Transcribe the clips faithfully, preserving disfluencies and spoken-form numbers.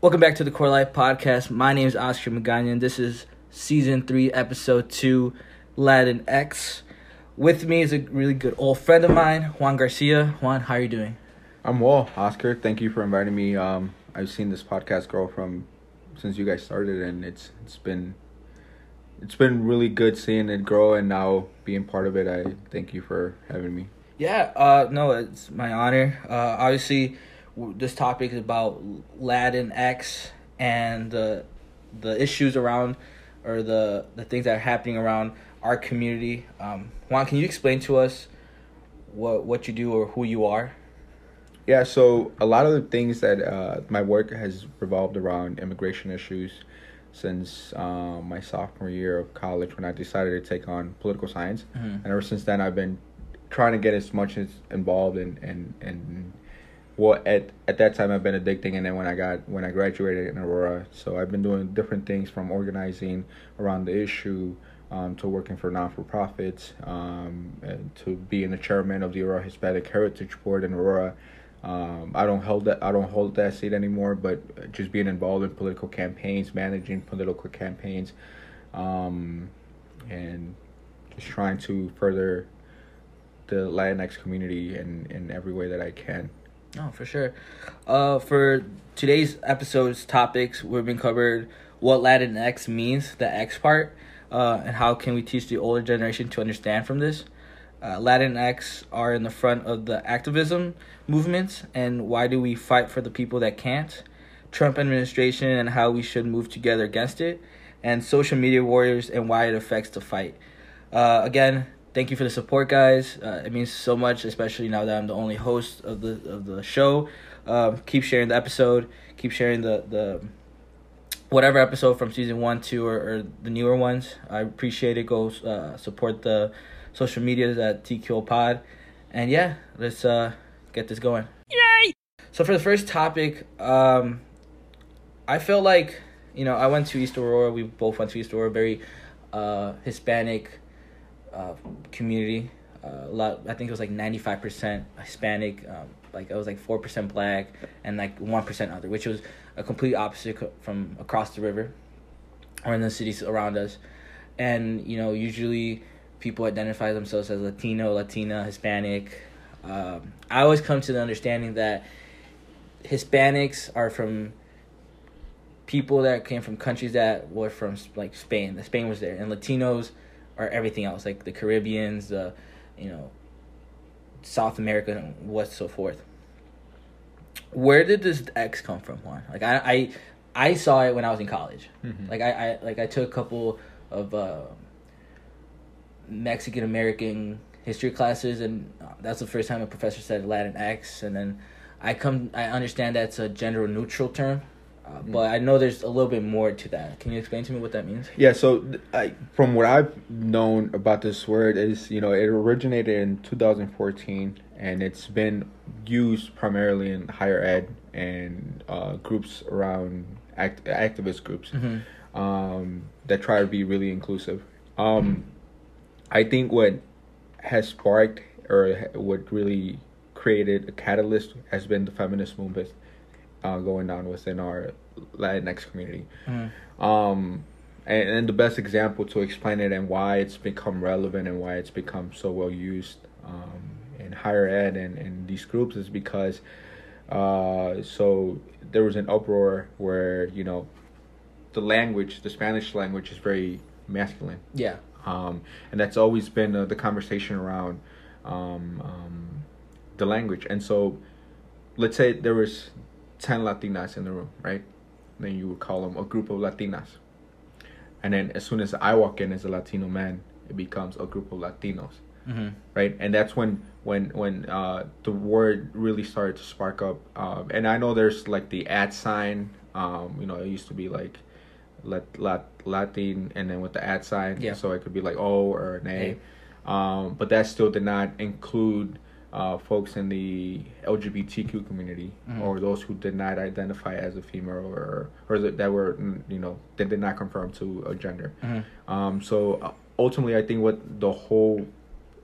Welcome back to the Core Life Podcast. My name is Oscar Magana, and this is Season three, Episode two, LatinX. With me is a really good old friend of mine, Juan Garcia. Juan, how are you doing? I'm well, Oscar. Thank you for inviting me. Um, I've seen this podcast grow from since you guys started, and it's it's been it's been really good seeing it grow, and now being part of it. I thank you for having me. Yeah, uh, no, it's my honor. Uh, obviously, this topic is about LatinX and the the issues around, or the, the things that are happening around our community. Um, Juan, can you explain to us what what you do or who you are? Yeah, so a lot of the things that uh, my work has revolved around immigration issues since uh, my sophomore year of college, when I decided to take on political science. Mm-hmm. And ever since then, I've been trying to get as much as involved in and and. Well, at, at that time, I've been addicting, and then when I got when I graduated in Aurora, so I've been doing different things, from organizing around the issue, um, to working for non-for-profits, um, and to being the chairman of the Aurora Hispanic Heritage Board in Aurora. Um, I don't hold that I don't hold that seat anymore, but just being involved in political campaigns, managing political campaigns, um, and just trying to further the Latinx community in, in every way that I can. Oh, for sure. Uh, for today's episode's topics, we've been covered what Latinx means, the X part, uh, and how can we teach the older generation to understand from this. Uh, Latinx are in the front of the activism movements, and why do we fight for the people that can't? Trump administration and how we should move together against it, and social media warriors and why it affects the fight. Uh, again, thank you for the support, guys. Uh, it means so much, especially now that I'm the only host of the of the show. Um, keep sharing the episode. Keep sharing the, the whatever episode from season one, two, or, or the newer ones. I appreciate it. Go uh, support the social medias at T Q O Pod. And yeah, let's uh, get this going. Yay! So for the first topic, um, I feel like, you know, I went to East Aurora. We both went to East Aurora, very uh, Hispanic Uh, community, uh, a lot. I think it was like ninety-five percent Hispanic, um, like it was like four percent Black, and like one percent other, which was a complete opposite co- from across the river, or in the cities around us. And, you know, usually people identify themselves as Latino, Latina, Hispanic. Um, I always come to the understanding that Hispanics are from people that came from countries that were from like Spain. Spain was there, and Latinos or everything else, like the Caribbeans, the, you know, South America, and what so forth. Where did this X come from, Juan? Like I, I, I saw it when I was in college. Mm-hmm. Like I, I, like I took a couple of uh, Mexican American history classes, and that's the first time a professor said Latinx. And then I come, I understand that's a gender neutral term. Uh, but I know there's a little bit more to that. Can you explain to me what that means? Yeah, so I, from what I've known about this word is, you know, it originated in two thousand fourteen, and it's been used primarily in higher ed and uh, groups around, act, activist groups, mm-hmm. um, that try to be really inclusive. Um, mm-hmm. I think what has sparked, or what really created a catalyst, has been the feminist movement. Uh, going on within our Latinx community. Mm-hmm. Um, and, and the best example to explain it and why it's become relevant and why it's become so well used um, in higher ed and, and these groups is because uh, so there was an uproar where, you know, the language, the Spanish language, is very masculine. Yeah. Um, and that's always been uh, the conversation around um, um, the language. And so let's say there was ten Latinas in the room, right? Then you would call them a group of Latinas. And then as soon as I walk in as a Latino man, it becomes a group of Latinos, mm-hmm. right? And that's when when when uh, the word really started to spark up. Um, and I know there's like the at sign. Um, you know, it used to be like lat, lat, Latin, and then with the at sign, yeah. So it could be like O or an A. Mm-hmm. Um, but that still did not include Uh, folks in the L G B T Q community, mm-hmm. or those who did not identify as a female, or or that were, you know, that did not conform to a gender. Mm-hmm. Um, so ultimately, I think what the whole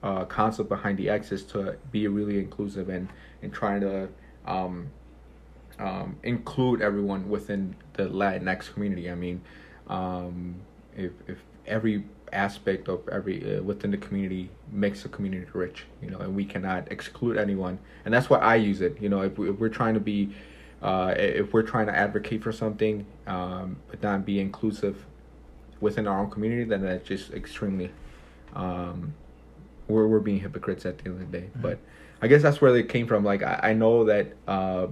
uh, concept behind the X is to be really inclusive and, and trying to um, um, include everyone within the Latinx community. I mean, um, if if every aspect of every uh, within the community makes the community rich, you know, and we cannot exclude anyone. And that's why I use it. You know, if, we, if we're trying to be, uh, if we're trying to advocate for something, um, but not be inclusive within our own community, then that's just extremely, um, we're we're being hypocrites at the end of the day. Mm-hmm. But I guess that's where they came from. Like I, I know that uh,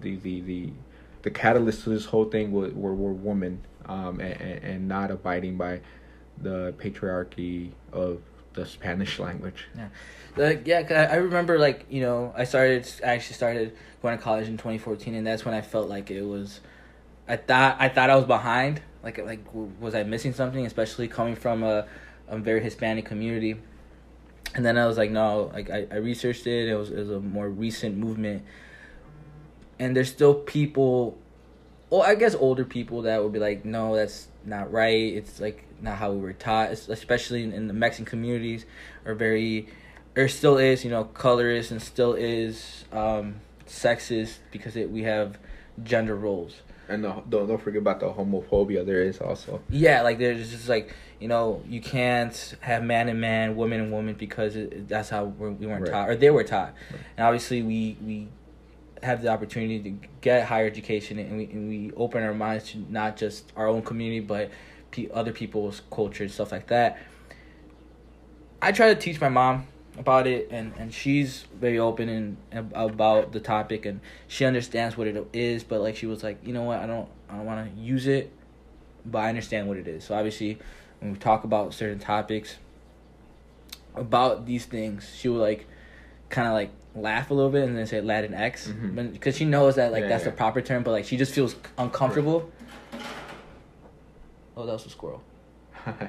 the the the the catalyst to this whole thing were were, were women, um, and and not abiding by the patriarchy of the Spanish language. Yeah, like yeah, cause I remember, like, you know, I started I actually started going to college in twenty fourteen, and that's when I felt like it was, I thought I thought I was behind. Like like was I missing something? Especially coming from a, a very Hispanic community. And then I was like, no, like I, I researched it. It was, it was a more recent movement. And there's still people, well, I guess older people that would be like, no, that's not right. It's like not how we were taught, it's, especially in, in the Mexican communities are very, or still is, you know, colorist and still is um, sexist because it, we have gender roles. And the, don't don't forget about the homophobia there is also. Yeah, like there's just like, you know, you can't have man and man, woman and woman, because it, that's how we're, we weren't right. taught, or they were taught. Right. And obviously we we have the opportunity to get higher education, and we and we open our minds to not just our own community, but p- other people's culture and stuff like that. I try to teach my mom about it, and, and she's very open and, and about the topic, and she understands what it is. But like she was like, you know what, I don't I don't want to use it, but I understand what it is. So obviously, when we talk about certain topics about these things, she would like kind of like laugh a little bit and then say Latinx, mm-hmm. because she knows that like yeah, that's yeah. the proper term, but like she just feels uncomfortable. Oh, that was a squirrel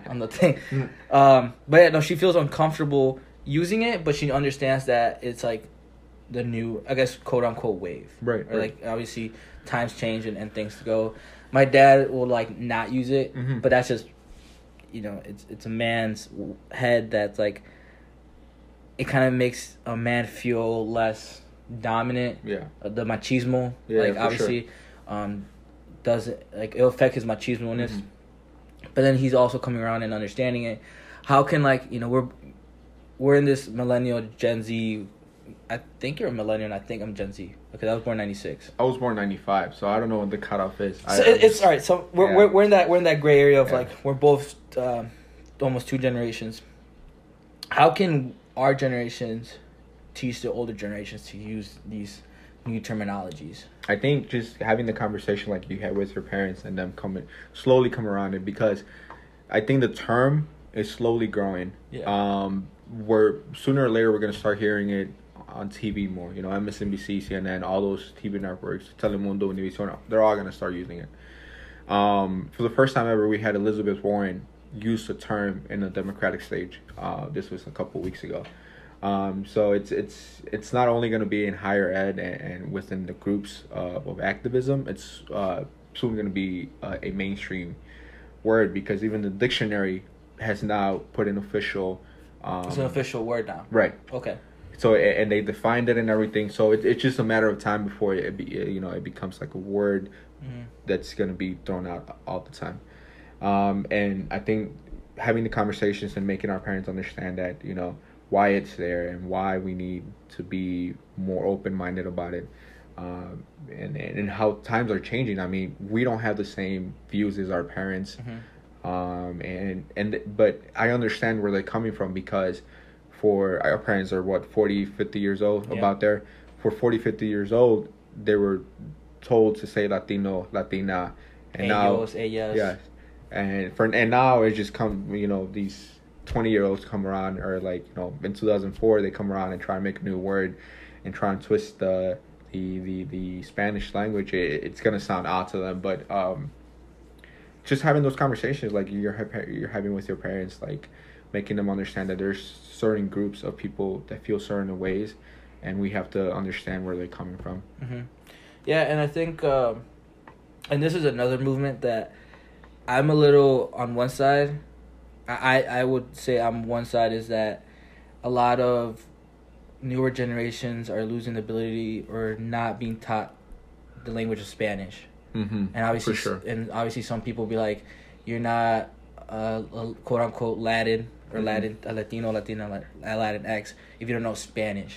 on the thing. Um, but yeah, no, she feels uncomfortable using it, but she understands that it's like the new, I guess, quote unquote wave, right? Or right. like obviously times change and, and things to go. My dad will like not use it, mm-hmm. but that's just, you know, it's it's a man's head that's like, it kind of makes a man feel less dominant. Yeah, the machismo, yeah, like obviously, sure. um, doesn't like it'll affect his machismo-ness, mm-hmm. but then he's also coming around and understanding it. How can like you know we're We're in this millennial Gen Z. I think you're a millennial, and I think I'm Gen Z. Okay, I was born ninety-six. I was born ninety-five, so I don't know what the cutoff is. So I, it, it's all right. So we're yeah. we're we're in that we're in that gray area of yeah. like we're both um, almost two generations. How can our generations teach the older generations to use these new terminologies? I think just having the conversation like you had with your parents and them coming slowly come around it, because I think the term is slowly growing. Yeah. Um, We're sooner or later we're gonna start hearing it on T V more. You know, M S N B C, C N N, all those T V networks, Telemundo, Univision, they're all gonna start using it. Um, for the first time ever, we had Elizabeth Warren use the term in the Democratic stage. Uh, this was a couple weeks ago. Um, so it's it's it's not only gonna be in higher ed and, and within the groups uh, of activism. It's uh, soon gonna be uh, a mainstream word, because even the dictionary has now put an official. Um, it's an official word now. Right. Okay. So, and they defined it and everything. So it, it's just a matter of time before it, be, you know, it becomes like a word mm-hmm. that's going to be thrown out all the time. Um, and I think having the conversations and making our parents understand that, you know, why it's there and why we need to be more open-minded about it, um, and, and how times are changing. I mean, we don't have the same views as our parents. Mm-hmm. Um, and, and, but I understand where they're coming from, because for our parents are what, forty, fifty years old, yeah. about there. For forty, fifty years old, they were told to say Latino, Latina, and ellos, now, ellas. Yeah, and for, and now it's just come, you know, these twenty year olds come around, or like, you know, in two thousand four, they come around and try and make a new word and try and twist the, the, the, the Spanish language. It, it's going to sound odd to them, but, um, just having those conversations like you're you're having with your parents, like making them understand that there's certain groups of people that feel certain ways, and we have to understand where they're coming from. Mm-hmm. Yeah, and I think, um, and this is another movement that I'm a little on one side. I, I would say I'm one side is that a lot of newer generations are losing the ability or not being taught the language of Spanish. Mm-hmm. And obviously, for sure. and obviously, some people be like, "You're not uh, quote unquote Latin or mm-hmm. Latin, a Latino, Latina, LatinX if you don't know Spanish."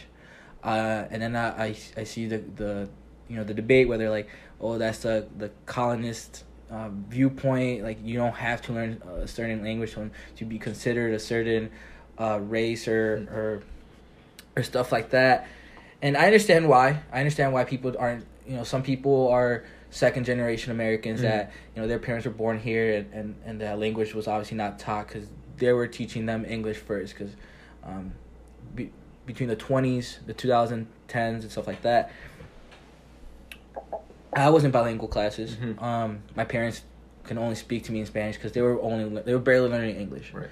Uh, and then I, I, I see the, the you know the debate where they're like, "Oh, that's the the colonist uh, viewpoint. Like, you don't have to learn a certain language to to be considered a certain uh, race or mm-hmm. or or stuff like that." And I understand why. I understand why people aren't. You know, some people are second generation Americans mm-hmm. that, you know, their parents were born here and, and, and that language was obviously not taught because they were teaching them English first because um, be, between the twenties, the twenty tens and stuff like that, I was in bilingual classes. Mm-hmm. Um, my parents can only speak to me in Spanish because they were only they were barely learning English. Right.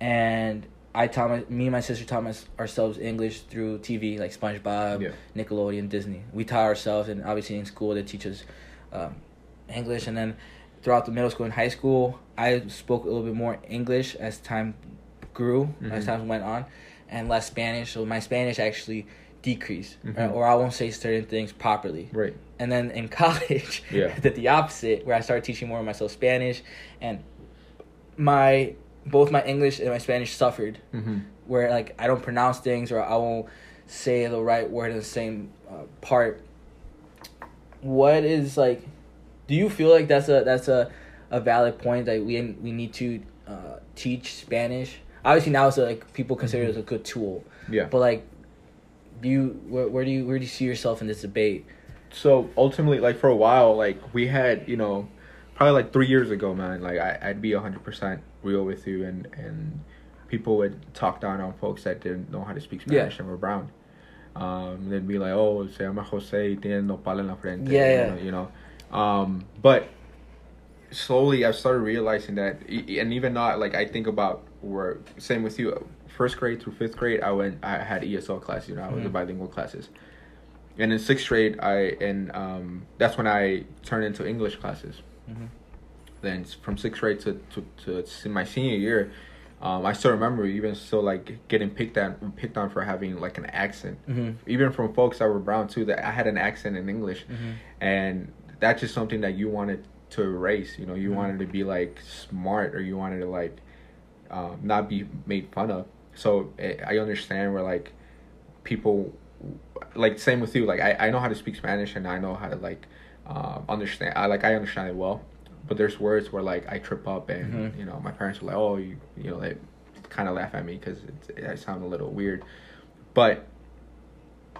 And I taught my, me and my sister taught my, ourselves English through T V, like SpongeBob, yeah. Nickelodeon, Disney. We taught ourselves, and obviously in school they teach us um, English. And then throughout the middle school and high school, I spoke a little bit more English as time grew, mm-hmm. as time went on, and less Spanish. So my Spanish actually decreased, mm-hmm. right? Or I won't say certain things properly. Right. And then in college, yeah. I did the opposite, where I started teaching more of myself Spanish, and my... both my English and my Spanish suffered, mm-hmm. where like I don't pronounce things or I won't say the right word in the same uh, part. What is like? Do you feel like that's a that's a, a valid point that we we need to uh, teach Spanish? Obviously now it's like people consider mm-hmm. it as a good tool. Yeah. But like, do you where, where do you where do you see yourself in this debate? So ultimately, like for a while, like we had you know. Probably like three years ago, man, like I, I'd be one hundred percent real with you, and, and people would talk down on folks that didn't know how to speak Spanish yeah. and were brown. Um, they'd be like, oh, se llama Jose, tiene nopal en la frente, yeah, yeah. you know. Um, but slowly I've started realizing that, and even not, like I think about, where, same with you, first grade through fifth grade, I went, I had E S L classes, you know, I was mm-hmm. in bilingual classes. And in sixth grade, I, and um, that's when I turned into English classes. Mm-hmm. Then from sixth grade to, to, to my senior year, um, I still remember even still like getting picked on, picked on for having like an accent, mm-hmm. even from folks that were brown too, that I had an accent in English, mm-hmm. and that's just something that you wanted to erase. You know, you mm-hmm. wanted to be like smart, or you wanted to like uh, not be made fun of. So it, I understand where like people, like same with you. Like I, I know how to speak Spanish, and I know how to like. Um, understand I like I understand it well, but there's words where like I trip up and mm-hmm. you know my parents were like, oh, you you know, they kind of laugh at me because it, I sound a little weird, but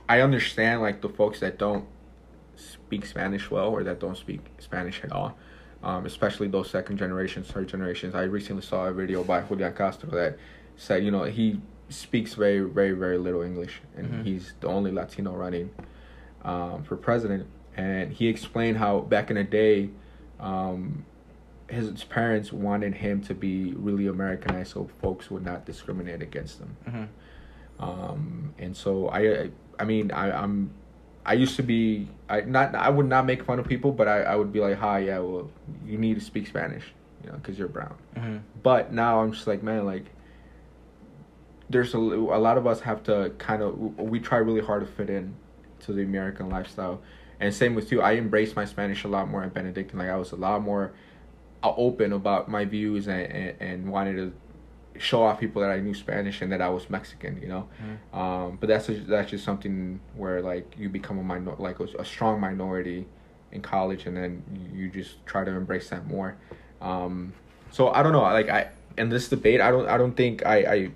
I understand like the folks that don't speak Spanish well or that don't speak Spanish at all, um, especially those second generations, third generations. I recently saw a video by Julian Castro that said you know he speaks very very very little English, and mm-hmm. he's the only Latino running um, for president. And he explained how back in the day, um, his, his parents wanted him to be really Americanized so folks would not discriminate against him. Mm-hmm. Um, and so I, I mean, I, I'm, I used to be, I not, I would not make fun of people, but I, I would be like, hi, yeah, well, you need to speak Spanish, you know, because you're brown. Mm-hmm. But now I'm just like, man, like, there's a, a lot of us have to kind of, we try really hard to fit in to the American lifestyle. And same with you, I embraced my Spanish a lot more in Benedictine. Like I was a lot more open about my views and, and, and wanted to show off people that I knew Spanish and that I was Mexican, you know. Mm-hmm. Um, but that's a, that's just something where like you become a minor, like a, a strong minority in college, and then you just try to embrace that more. Um, so I don't know, like I in this debate, I don't I don't think I, I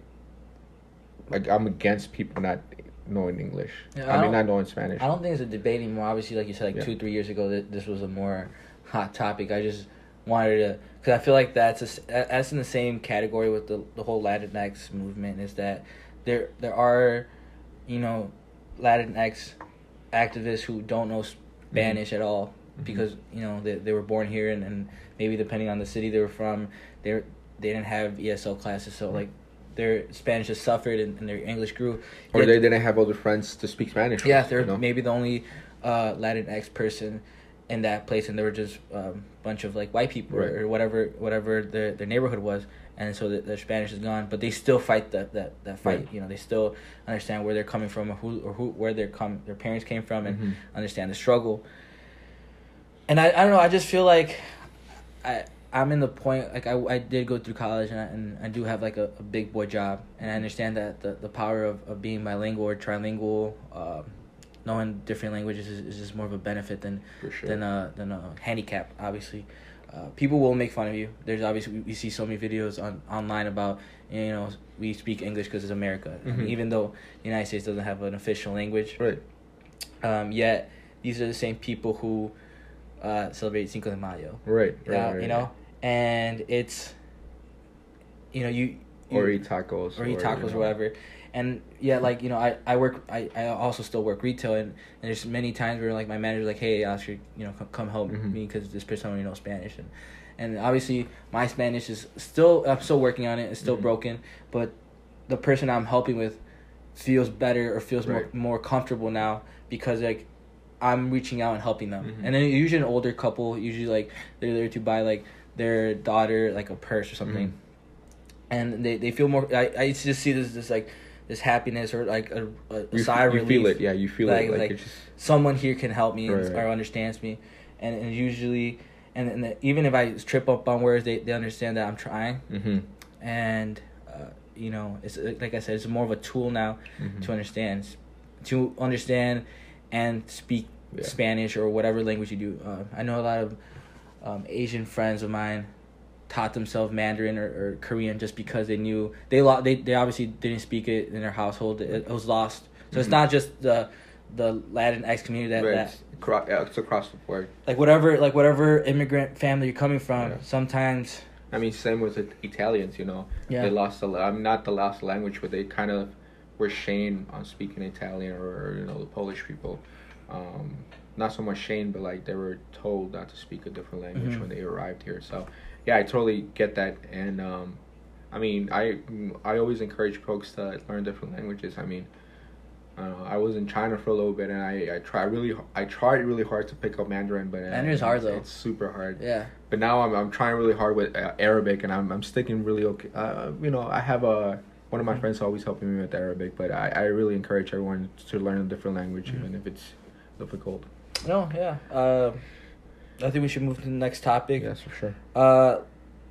like I'm against people not. Knowing English, yeah, I, I mean not knowing Spanish. I don't think it's a debate anymore. Obviously, like you said, like yeah. two, three years ago, th- this was a more hot topic. I just wanted to, because I feel like that's a, that's in the same category with the the whole Latinx movement. Is that there there are, you know, Latinx activists who don't know Spanish mm-hmm. at all because mm-hmm. you know they they were born here and, and maybe depending on the city they were from, they were, they didn't have E S L classes, so mm-hmm. like. Their Spanish has suffered and, and their English grew. Or yet, they didn't have other friends to speak Spanish. Yeah, they're you know? maybe the only uh, Latinx person in that place, and they were just a um, bunch of like white people right. or, or whatever whatever their, their neighborhood was, and so the, their Spanish is gone. But they still fight that that, that fight. Right. You know, they still understand where they're coming from, or who or who where their come their parents came from, and mm-hmm. understand the struggle. and I, I don't know, I just feel like I, I'm in the point, like, I, I did go through college, and I, and I do have, like, a, a big boy job, and I understand that the, the power of, of being bilingual or trilingual, um, knowing different languages is, is just more of a benefit than For sure. than a, than a handicap, obviously. Uh, people will make fun of you. There's obviously, we, we see so many videos on online about, you know, we speak English because it's America. Mm-hmm. I mean, even though the United States doesn't have an official language. Right. Um, yet, these are the same people who uh, celebrate Cinco de Mayo. Right, right, uh, right. You know? Right. And it's, you know, you... you or eat tacos. Or eat tacos or, you know, or whatever. And, yeah, like, you know, I, I work... I, I also still work retail, and, and there's many times where, like, my manager's like, hey, Oscar, you know, come, come help mm-hmm. me because this person only knows Spanish. And, and obviously, my Spanish is still... I'm still working on it. It's still mm-hmm. broken. But the person I'm helping with feels better or feels right. more, more comfortable now because, like, I'm reaching out and helping them. Mm-hmm. And then usually an older couple, usually, like, they're there to buy, like, their daughter, like, a purse or something. Mm-hmm. And they, they feel more... I, I just see this, this like, this happiness or, like, a, a you, sigh of relief. You feel it. Yeah, you feel like, it. Like, like just... someone here can help me right, and, right. or understands me. And, and usually... And, and the, even if I trip up on words, they, they understand that I'm trying. Mm-hmm. And, uh, you know, it's like I said, it's more of a tool now mm-hmm. to understand. To understand... and speak yeah. Spanish or whatever language you do. Uh, I know a lot of um, Asian friends of mine taught themselves Mandarin or, or Korean just because they knew they lo- they they obviously didn't speak it in their household. It, it was lost. So mm-hmm. it's not just the the Latinx community that, right. that it's, across, yeah, it's across the board. Like whatever like whatever immigrant family you're coming from, yeah. sometimes. I mean, same with the Italians. You know, yeah. they lost the. I mean, not the last language, but they kind of. Were shame on speaking Italian or, you know, the Polish people. Um, not so much shame, but, like, they were told not to speak a different language mm-hmm. when they arrived here. So, yeah, I totally get that. And, um, I mean, I I always encourage folks to learn different languages. I mean, uh, I was in China for a little bit, and I, I, try really, I tried really hard to pick up Mandarin. But Mandarin's hard, though. It's super hard. Yeah. But now I'm I'm trying really hard with uh, Arabic, and I'm I'm sticking really okay. Uh, you know, I have a... One of my friends is always helping me with Arabic, but I, I really encourage everyone to learn a different language, mm-hmm. even if it's difficult. No, yeah. Uh, I think we should move to the next topic. Yes, for sure. Uh,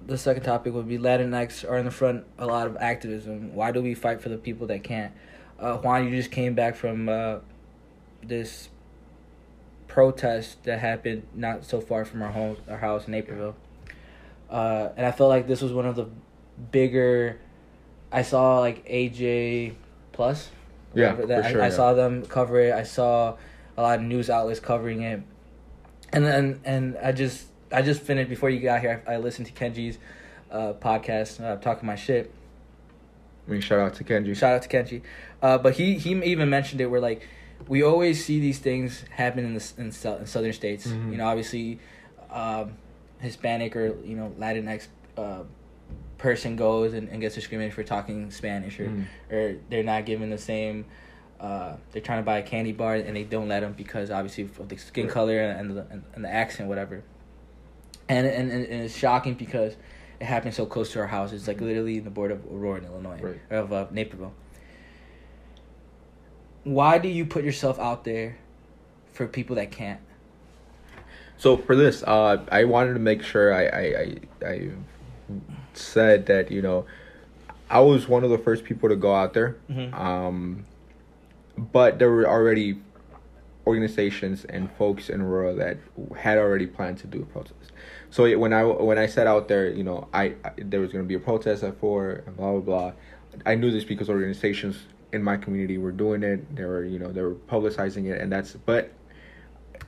the second topic would be Latinx are in the front a lot of activism. Why do we fight for the people that can't? Uh, Juan, you just came back from uh, this protest that happened not so far from our home, our house in Naperville. Uh, and I felt like this was one of the bigger... I saw, like, A J plus. Yeah, for that. Sure. I, I yeah. saw them cover it. I saw a lot of news outlets covering it. And then, and I just, I just finished, before you got here, I, I listened to Kenji's uh, podcast, uh, Talking My Shit. I mean, shout out to Kenji. Shout out to Kenji. Uh, but he, he even mentioned it where, like, we always see these things happen in the in, so, in southern states. Mm-hmm. You know, obviously, um, Hispanic or, you know, Latinx uh person goes and, and gets discriminated for talking Spanish or, mm. or they're not given the same uh they're trying to buy a candy bar and they don't let them because obviously of the skin right. color and the and, and the accent whatever and, and and it's shocking because it happens so close to our house. It's like literally in the border of Aurora in Illinois right. or of uh, Naperville. Why do you put yourself out there for people that can't? So for this uh I wanted to make sure I I I, I said that, you know, I was one of the first people to go out there, mm-hmm. um, but there were already organizations and folks in Aurora that had already planned to do a protest. So when I when I set out there, you know, I, I there was going to be a protest at four and blah blah blah. I knew this because organizations in my community were doing it. They were, you know, they were publicizing it, and that's but.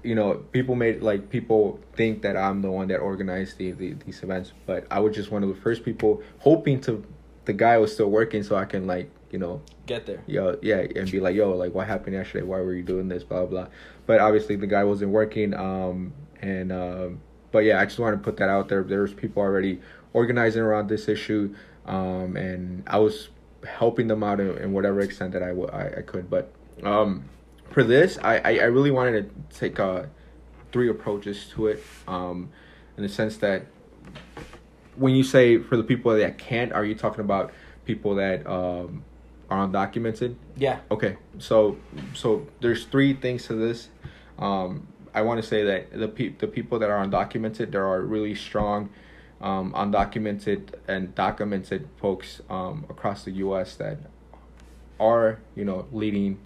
You know, people made like people think that I'm the one that organized the, the these events, but I was just one of the first people hoping to. The guy was still working, so I can like you know get there. Yo, yeah, and be like, yo, like what happened yesterday? Why were you doing this? Blah blah. But obviously the guy wasn't working. Um and um, but yeah, I just wanted to put that out there. There's people already organizing around this issue, um and I was helping them out in, in whatever extent that I, w- I I could. But um. For this, I, I, I really wanted to take uh, three approaches to it um, in the sense that when you say for the people that can't, are you talking about people that um, are undocumented? Yeah. Okay. So so there's three things to this. Um, I want to say that the pe- the people that are undocumented, there are really strong um, undocumented and documented folks um, across the U S that are, you know, leading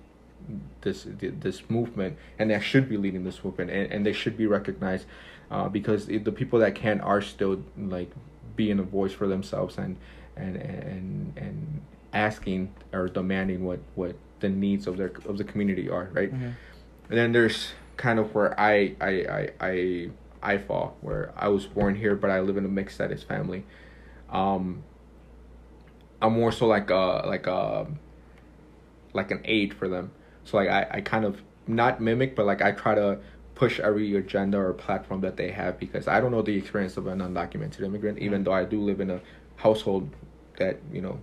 this this movement, and that should be leading this movement, and, and they should be recognized uh, because the people that can are still like being a voice for themselves and and and and asking or demanding what, what the needs of their of the community are, right? Mm-hmm. And then there's kind of where I I, I I I fall, where I was born here, but I live in a mixed status family. Um, I'm more so like a like a like an aid for them. So like I, I kind of not mimic, but like I try to push every agenda or platform that they have, because I don't know the experience of an undocumented immigrant, even mm-hmm. though I do live in a household that, you know,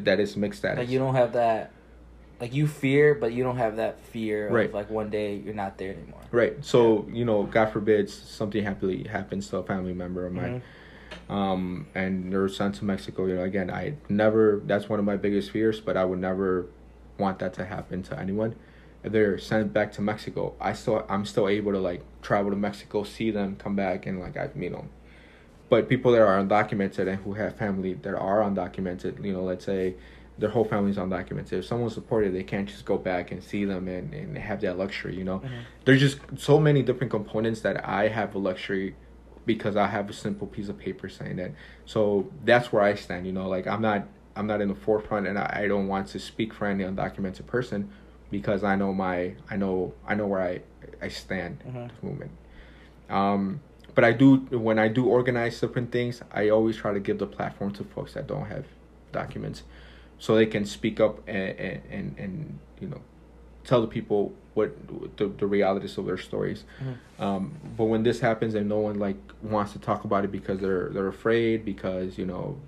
that is mixed status. Like you don't have that, like you fear, but you don't have that fear right. of like one day you're not there anymore. Right. So, you know, God forbid something happily happens to a family member of mine. Mm-hmm. Um, and they're sent to Mexico. You know, again, I never, that's one of my biggest fears, but I would never want that to happen to anyone. If they're sent back to Mexico, I still, I'm still able to like travel to Mexico, see them, come back, and like I meet them. But people that are undocumented and who have family that are undocumented, you know, let's say their whole family's undocumented. If someone's deported, they can't just go back and see them and, and have that luxury, you know. Mm-hmm. There's just so many different components that I have a luxury because I have a simple piece of paper saying that. So that's where I stand, you know. Like I'm not, I'm not in the forefront, and I, I don't want to speak for any undocumented person because I know my, I know, I know where I, I stand mm-hmm. in this movement. Um, But I do, when I do organize different things, I always try to give the platform to folks that don't have documents so they can speak up and, and, and you know, tell the people what the, the realities of their stories. Mm-hmm. Um, but when this happens and no one, like, wants to talk about it because they're they're afraid, because, you know,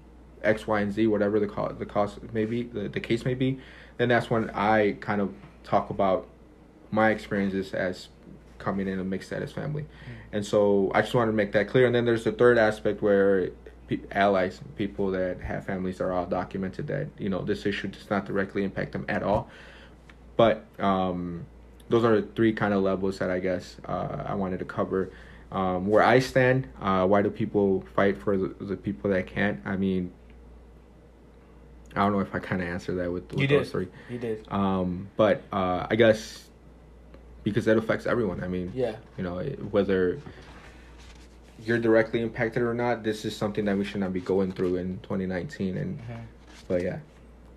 X, Y, and Z, whatever the, co- the cost may be, the, the case may be, then that's when I kind of talk about my experiences as coming in a mixed status family. And so I just wanted to make that clear. And then there's the third aspect where pe- allies, people that have families that are all documented, that, you know, this issue does not directly impact them at all. But um, those are the three kind of levels that I guess uh, I wanted to cover. Um, where I stand, uh, why do people fight for the, the people that can't? I mean, I don't know if I kind of answered that with, with those three. You did. Um, but uh, I guess... because that affects everyone. I mean, yeah. You know, whether you're directly impacted or not, this is something that we should not be going through in twenty nineteen. And mm-hmm. But, yeah.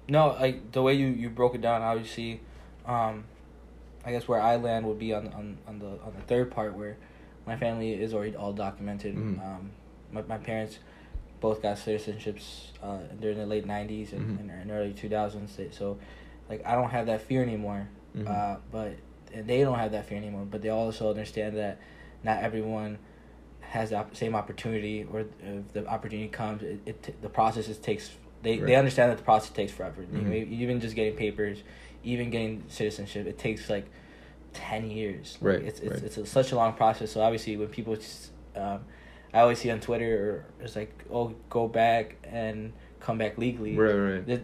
No, like, the way you, you broke it down, obviously, um, I guess where I land would be on, on, on the on the third part where my family is already all documented. Mm-hmm. Um, my, my parents both got citizenships uh, during the late nineties and, mm-hmm. and early two thousands. So, like, I don't have that fear anymore. Mm-hmm. Uh, but... and they don't have that fear anymore, but they also understand that not everyone has the op- same opportunity, or if the opportunity comes, it, it t- the process is takes, they, right. they understand that the process takes forever. Mm-hmm. You know, even just getting papers, even getting citizenship, it takes like ten years. Right. Like, it's it's, right. it's a, such a long process. So obviously when people, just, um, I always see on Twitter, or it's like, oh, go back and come back legally. Right, right. It,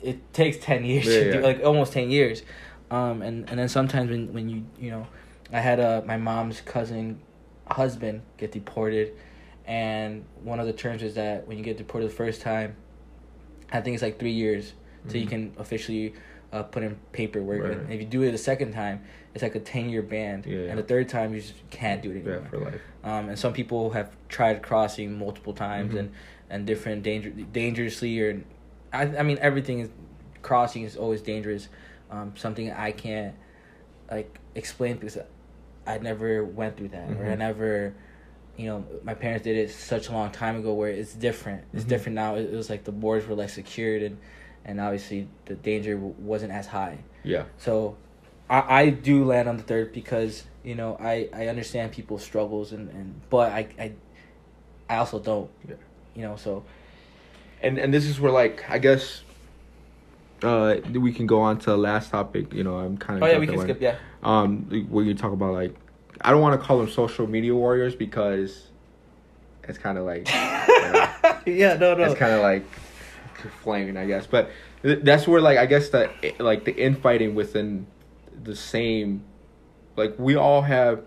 it takes ten years, yeah, to do, yeah. like almost ten years. Um, and, and then sometimes when, when you, you know, I had uh, my mom's cousin husband get deported, and one of the terms is that when you get deported the first time, I think it's like three years till mm-hmm. you can officially uh, put in paperwork. Right. And if you do it the second time, it's like a ten-year ban. Yeah, yeah. And the third time, you just can't do it anymore. Yeah, for life. Um, and some people have tried crossing multiple times mm-hmm. and, and different danger dangerously. or I, I mean, everything is crossing is always dangerous. Um, something I can't like explain because I never went through that, mm-hmm. or I never, you know, my parents did it such a long time ago where it's different. It's mm-hmm. different now. It, it was like the borders were like secured, and, and obviously the danger w- wasn't as high. Yeah. So, I, I do land on the third because, you know, I, I understand people's struggles and, and but I I, I also don't. Yeah. You know, so. And and this is where like I guess. Uh, we can go on to the last topic. You know, I'm kind of. Oh yeah, we can one. skip. Yeah. Um, where you talk about like, I don't want to call them social media warriors because, it's kind of like. Uh, yeah. No. No. It's kind of like, flaming, I guess. But th- that's where like I guess the like the infighting within, the same, like we all have,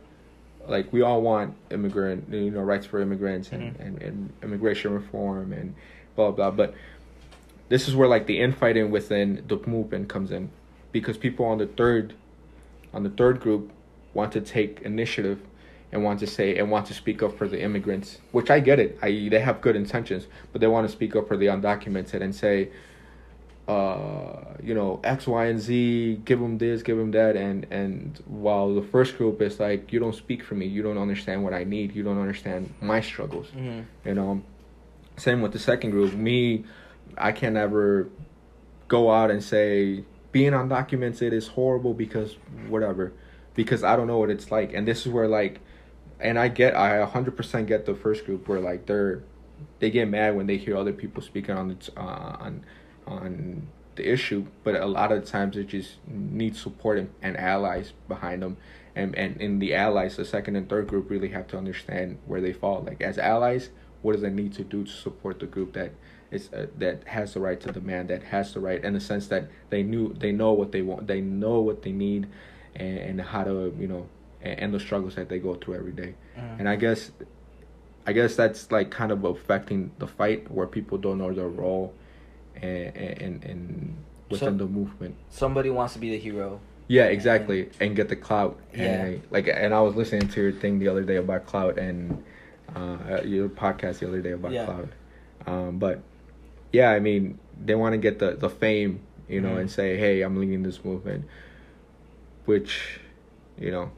like, we all want immigrant, you know, rights for immigrants and, mm-hmm. and, and immigration reform and blah, blah, but this is where, like, the infighting within the movement comes in, because people on the third, on the third group want to take initiative and want to say and want to speak up for the immigrants, which I get it. I they have good intentions, but they want to speak up for the undocumented and say, uh, you know, X, Y, and Z, give them this, give them that, and and while the first group is like, you don't speak for me, you don't understand what I need, you don't understand my struggles, mm-hmm. you know. Same with the second group. Me, I can't ever go out and say being undocumented is horrible because whatever, because I don't know what it's like. And this is where, like, and I get, I one hundred percent get the first group where, like, they're, they get mad when they hear other people speaking on the, uh, on, on the issue. But a lot of the times it just needs support and, and allies behind them. And, and in the allies, the second and third group really have to understand where they fall. Like, as allies, what does it need to do to support the group that is, uh, that has the right to demand, that has the right in the sense that they knew, they know what they want, they know what they need, and, and how to, you know, and, and the struggles that they go through every day. Mm. And I guess, I guess that's, like, kind of affecting the fight where people don't know their role and, and, and within so, the movement. Somebody wants to be the hero. Yeah, exactly. And, and get the clout. Yeah. And, like, and I was listening to your thing the other day about clout, and uh, your podcast the other day about yeah. clout. Um, but yeah, I mean, they want to get the, the fame, you know, mm. and say, hey, I'm leading this movement. Which, you know,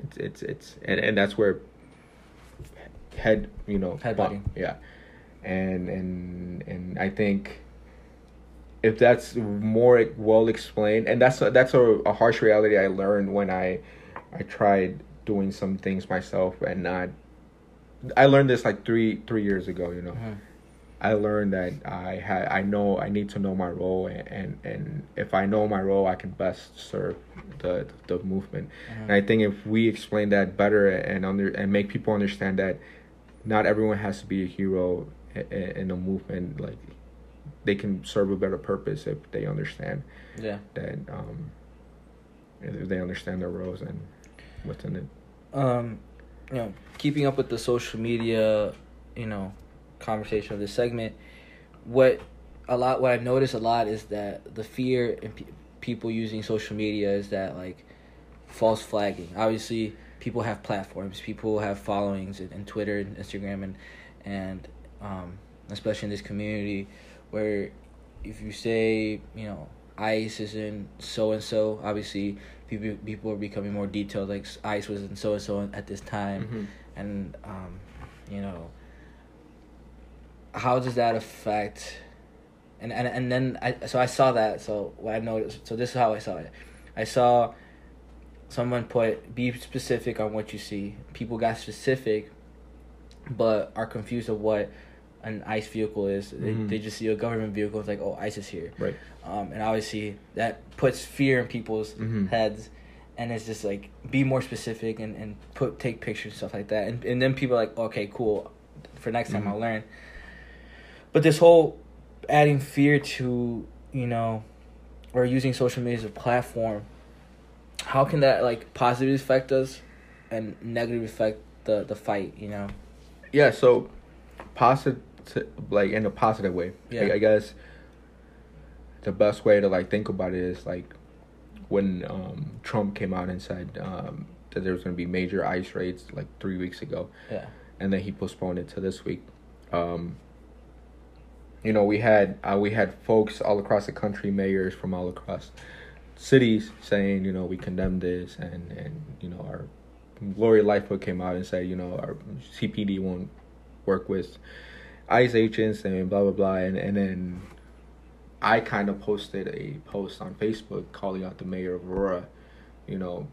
it's it's it's and, and that's where head you know headbutting yeah, and and and I think if that's more well explained, and that's a, that's a, a harsh reality I learned when I I tried doing some things myself and not. I learned this like three three years ago, you know. Mm-hmm. I learned that I had I know I need to know my role, and, and, and if I know my role, I can best serve the the movement. Mm-hmm. And I think if we explain that better and under and make people understand that not everyone has to be a hero in, in a movement, like they can serve a better purpose if they understand yeah. that um if they understand their roles and what's in it. Um, you know, keeping up with the social media, you know, conversation of this segment, what a lot what I've noticed a lot is that the fear in pe- people using social media is that, like, false flagging. Obviously, people have platforms, people have followings in, in Twitter and Instagram, and and um especially in this community where if you say, you know, ICE is in so and so, obviously people people are becoming more detailed, like ICE was in so and so at this time, mm-hmm. and um you know, how does that affect, and, and and then I so I saw that so what I noticed so this is how I saw it, I saw someone put, be specific on what you see. People got specific, but are confused of what an ICE vehicle is. Mm-hmm. They, they just see a government vehicle. It's like, oh, ICE is here, right? Um, and obviously that puts fear in people's mm-hmm. heads, and it's just like, be more specific and, and put take pictures and stuff like that, and and then people are like, okay, cool, for next time mm-hmm. I'll learn. But this whole adding fear to, you know, or using social media as a platform, how can that, like, positively affect us and negatively affect the, the fight, you know? Yeah, so positive, like, in a positive way. Yeah. Like, I guess the best way to, like, think about it is, like, when um, Trump came out and said um, that there was going to be major ICE raids, like, three weeks ago. Yeah. And then he postponed it to this week. Um You know, we had uh, we had folks all across the country, mayors from all across cities, saying, you know, we condemn this, and, and you know, our Lori Lightfoot came out and said, you know, our C P D won't work with ICE agents and blah blah blah, and and then I kind of posted a post on Facebook calling out the mayor of Aurora, you know,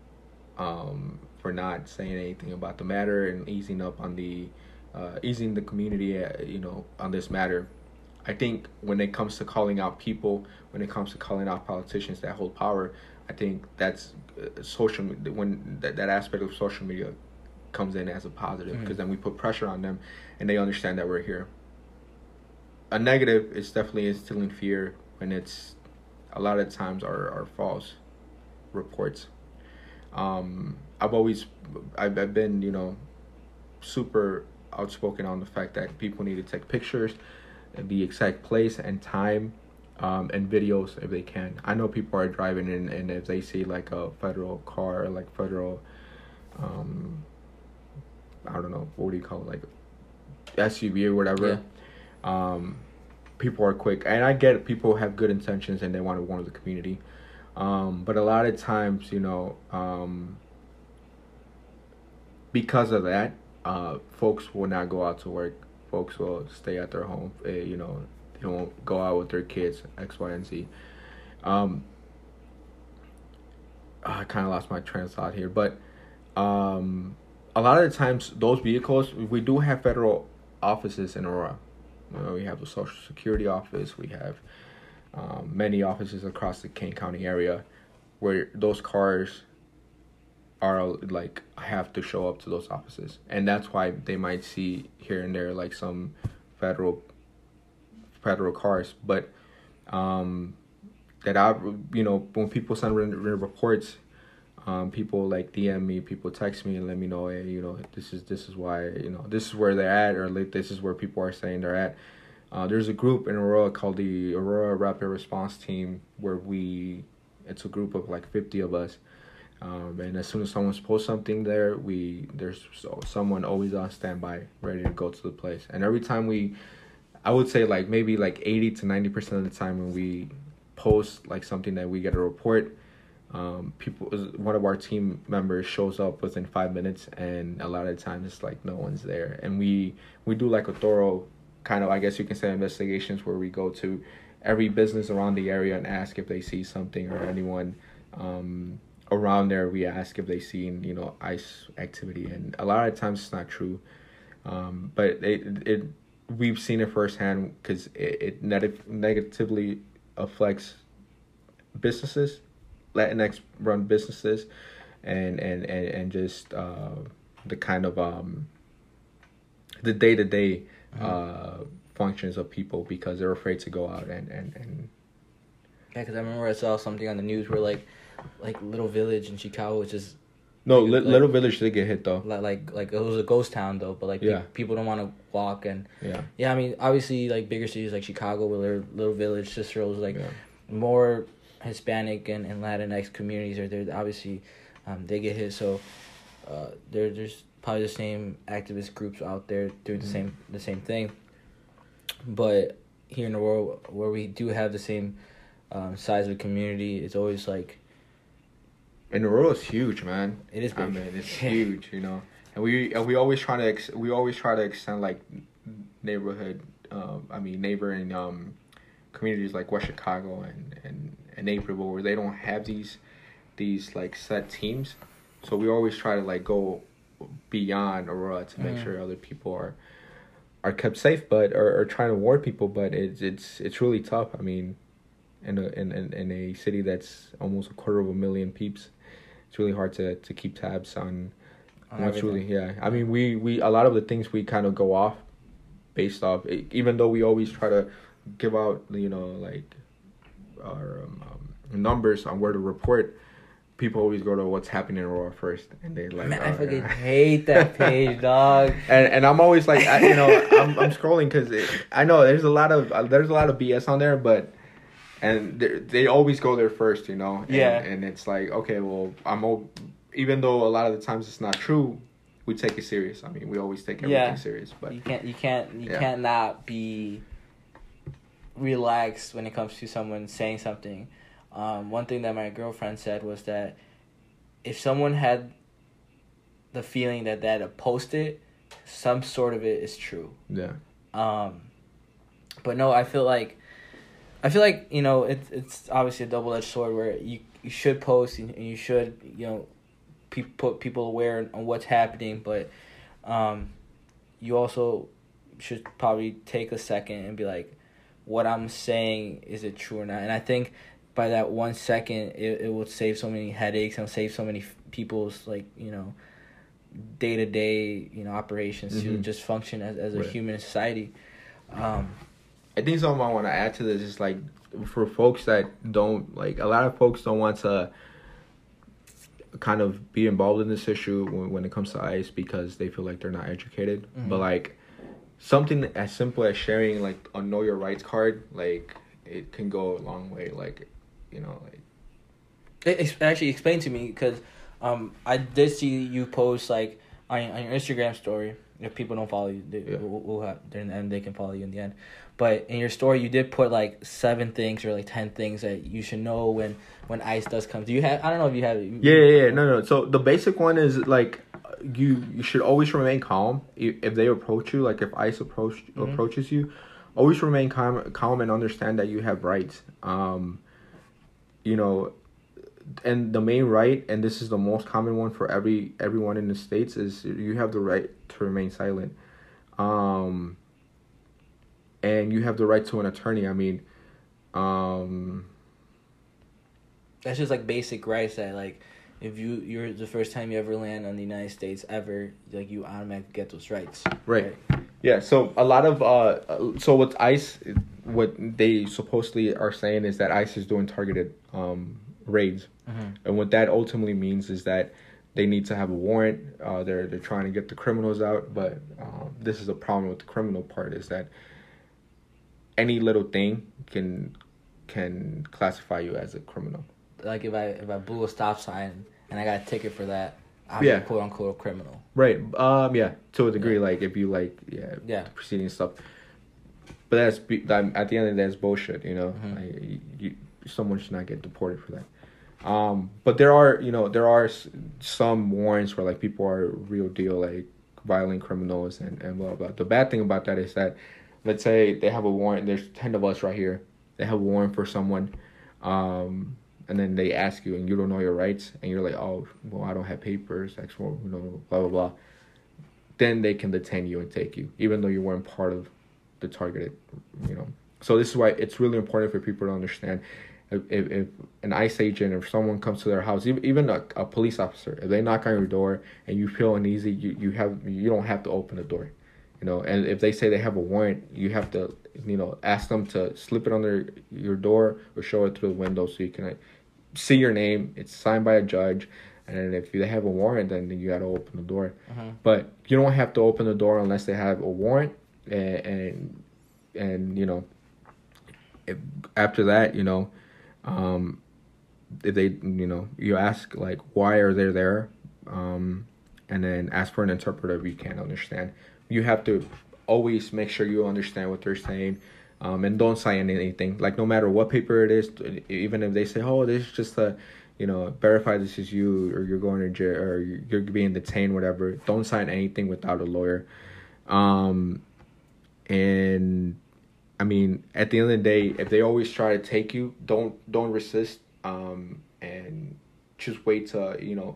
um, for not saying anything about the matter and easing up on the uh, easing the community, you know, on this matter. I think when it comes to calling out people, when it comes to calling out politicians that hold power, I think that's uh, social. When that, that aspect of social media comes in as a positive, because mm. then we put pressure on them, and they understand that we're here. A negative is definitely instilling fear when it's a lot of times are are false reports. um, I've always, I've, I've been, you know, super outspoken on the fact that people need to take pictures at the exact place and time, um, and videos if they can. I know people are driving in, and if they see like a federal car, like federal, um, I don't know, what do you call it, like S U V or whatever, yeah. um, people are quick. And I get people have good intentions and they want to warn the community. Um, but a lot of times, you know, um, because of that, uh, folks will not go out to work. Folks will stay at their home. Uh, you know, they won't go out with their kids, X, Y, and Z. Um, I kind of lost my train of thought here, but um, a lot of the times, those vehicles, we do have federal offices in Aurora. You know, we have the Social Security office. We have Um, many offices across the Kane County area where those cars are like have to show up to those offices, and that's why they might see here and there like some federal federal cars. But um, that I you know when people send re- re- reports, um, people like D M me, people text me and let me know, hey, you know this is this is why you know this is where they're at, or like, this is where people are saying they're at. Uh, there's a group in Aurora called the Aurora Rapid Response Team where we, it's a group of like fifty of us. Um, and as soon as someone's posts something there, we there's so, someone always on standby, ready to go to the place. And every time we, I would say like maybe like eighty to ninety percent of the time when we post like something that we get a report, um, people, one of our team members shows up within five minutes. And a lot of the time it's like no one's there. And we, we do like a thorough kind of, I guess you can say, investigations where we go to every business around the area and ask if they see something, or anyone um, around there. We ask if they see, you know, ICE activity, and a lot of times it's not true. Um, but it, it we've seen it firsthand because it, it neg- negatively affects businesses, Latinx run businesses, and and and and just uh, the kind of um, the day to day. Uh, functions of people, because they're afraid to go out and and, and... yeah. Because I remember I saw something on the news where like like Little Village in Chicago, which is no like, li- Little like, Village did get hit though. Like, like like it was a ghost town though, but like yeah. pe- people don't want to walk and yeah yeah. I mean obviously like bigger cities like Chicago where their Little Village, Cicero's, like yeah. more Hispanic and, and Latinx communities are there. Obviously, um, they get hit. So uh, they're just. Probably the same activist groups out there doing the mm-hmm. same the same thing, but here in the world where we do have the same um, size of a community, it's always like. And the world is huge, man. It is. Big. I mean, it's yeah. huge, you know. And we and we always try to ex- we always try to extend like neighborhood. Um, I mean, neighboring um, communities like West Chicago and, and, and Naperville, where they don't have these these like set teams, so we always try to like go beyond Aurora to make mm. sure other people are are kept safe, but are, are trying to warn people, but it's it's it's really tough. I mean, in a in, in, in a city that's almost a quarter of a million peeps, it's really hard to, to keep tabs on what's really yeah. I mean we, we a lot of the things we kind of go off based off, even though we always try to give out you know like our um, numbers on where to report. People always go to what's happening in Aurora first, and they like. Man, oh, I fucking yeah. hate that page, dog. and and I'm always like, I, you know, I'm I'm scrolling because I know there's a lot of uh, there's a lot of B S on there, but and they always go there first, you know. And, yeah. And it's like, okay, well, I'm all, even though a lot of the times it's not true, we take it serious. I mean, we always take everything yeah. serious, but you can't you can't you yeah. can't not be relaxed when it comes to someone saying something. Um, one thing that my girlfriend said was that if someone had the feeling that they had to post it, some sort of it is true. Yeah. Um, but no, I feel like, I feel like, you know, it's, it's obviously a double-edged sword where you, you should post and you should, you know, pe- put people aware on what's happening, but um, you also should probably take a second and be like, what I'm saying, is it true or not? And I think by that one second, it, it will save so many headaches and save so many f- people's, like, you know, day-to-day, you know, operations mm-hmm. to just function as, as a right. human society. Um, I think something I want to add to this is, like, for folks that don't, like, a lot of folks don't want to kind of be involved in this issue when, when it comes to ICE because they feel like they're not educated. Mm-hmm. But like something as simple as sharing like a Know Your Rights card, like it can go a long way. Like, you know, like it, it actually explained to me because um I did see you post like on, on your Instagram story. If people don't follow you, they yeah. will we'll have in the end they can follow you in the end. But in your story, you did put like seven things or like ten things that you should know when, when ICE does come. Do you have? I don't know if you have. You, yeah, yeah, yeah, no, no. So the basic one is like you you should always remain calm if they approach you. Like if ICE approach mm-hmm. approaches you, always remain calm, calm, and understand that you have rights. Um, you know, and the main right, and this is the most common one for every everyone in the States, is you have the right to remain silent. Um. And you have the right to an attorney. I mean, um, that's just like basic rights that like, if you you're the first time you ever land on the United States ever, like you automatically get those rights. Right. right. Yeah. So a lot of uh, so what ICE, what they supposedly are saying is that ICE is doing targeted um raids, mm-hmm. and what that ultimately means is that they need to have a warrant. Uh, they're they're trying to get the criminals out, but um, this is a problem with the criminal part is that. Any little thing can can classify you as a criminal. Like if I if I blew a stop sign and I got a ticket for that, I'm yeah. a quote unquote criminal. Right. Um. Yeah. To a degree, yeah. like if you like, yeah. Yeah. Proceeding stuff. But that's at the end of the day, that's bullshit. You know, mm-hmm. like, you, you, someone should not get deported for that. Um. But there are you know there are some warrants where like people are real deal like violent criminals and and blah blah. The bad thing about that is that. Let's say they have a warrant. There's ten of us right here. They have a warrant for someone, um, and then they ask you, and you don't know your rights, and you're like, oh, well, I don't have papers, X, you know, blah blah blah. Then they can detain you and take you, even though you weren't part of the targeted, you know. So this is why it's really important for people to understand. If if, if an ICE agent or someone comes to their house, even a, a police officer, if they knock on your door and you feel uneasy, you, you have you don't have to open the door. You know, and if they say they have a warrant, you have to, you know, ask them to slip it under your door or show it through the window so you can see your name. It's signed by a judge. And if they have a warrant, then you got to open the door. Uh-huh. But you don't have to open the door unless they have a warrant. And, and, and you know, if, after that, you know, um, if they, you know, you ask, like, why are they there? Um, and then ask for an interpreter if you can't understand. You have to always make sure you understand what they're saying, um, and don't sign anything. Like no matter what paper it is, even if they say, "Oh, this is just a, you know, verify this is you, or you're going to jail, or you're being detained, whatever." Don't sign anything without a lawyer. Um, and I mean, at the end of the day, if they always try to take you, don't don't resist, um, and just wait to, you know.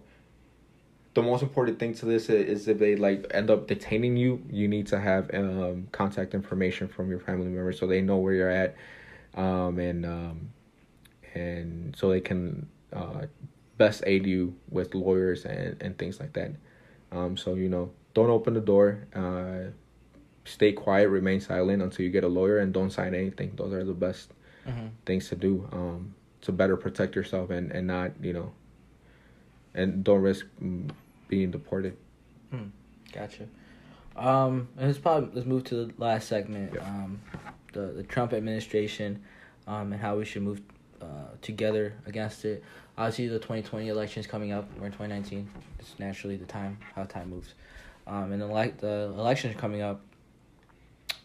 The most important thing to this is if they like end up detaining you, you need to have um, contact information from your family members so they know where you're at, um, and um, and so they can uh, best aid you with lawyers and, and things like that. Um, so you know, don't open the door. Uh, stay quiet, remain silent until you get a lawyer, and don't sign anything. Those are the best mm-hmm. things to do um, to better protect yourself and, and not you know, and don't risk. Being deported. Hmm. Gotcha. Um, and let's probably let's move to the last segment. Yeah. Um, the the Trump administration, um, and how we should move, uh, together against it. Obviously, the twenty twenty election is coming up. We're in twenty nineteen. It's naturally the time how time moves, um, and the like the election is coming up.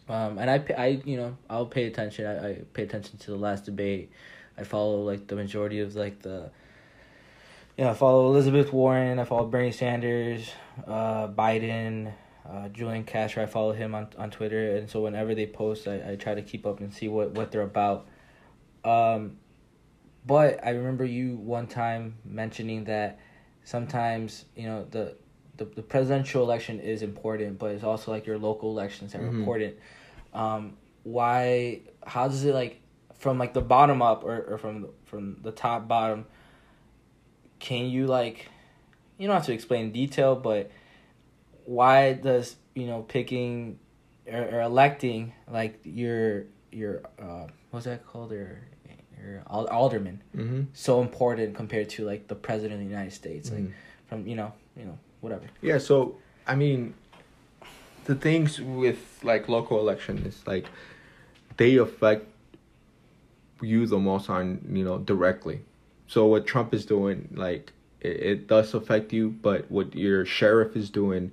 Um, and I I you know I'll pay attention. I, I pay attention to the last debate. I follow like the majority of like the. Yeah, I follow Elizabeth Warren, I follow Bernie Sanders, uh, Biden, uh, Julian Castro, I follow him on, on Twitter, and so whenever they post, I, I try to keep up and see what, what they're about. Um, but I remember you one time mentioning that sometimes, you know, the, the, the presidential election is important, but it's also like your local elections are mm-hmm. important. Um, why, how does it like, from like the bottom up or, or from, from the top bottom, can you, like, you don't have to explain in detail, but why does, you know, picking or, or electing, like, your, your uh, what's that called, your, or ald- alderman, mm-hmm. so important compared to like the president of the United States, mm-hmm. like from you know you know whatever. Yeah, so I mean, the things with like local election is like they affect you the most on you know directly. So what Trump is doing, like it, it does affect you, but what your sheriff is doing,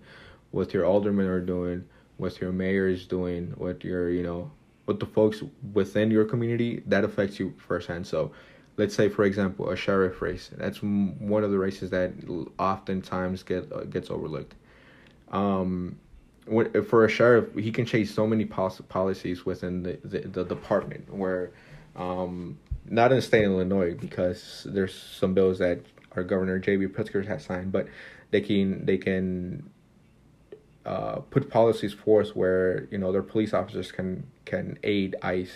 what your aldermen are doing, what your mayor is doing, what your you know. But the folks within your community, that affects you firsthand. So let's say, for example, a sheriff race. That's one of the races that oftentimes get uh, gets overlooked. Um, what, for a sheriff, he can change so many pos- policies within the, the, the department where, um, not in the state of Illinois, because there's some bills that our governor, J B Pritzker, has signed, but they can they can... Uh, put policies forth where you know their police officers can can aid ICE.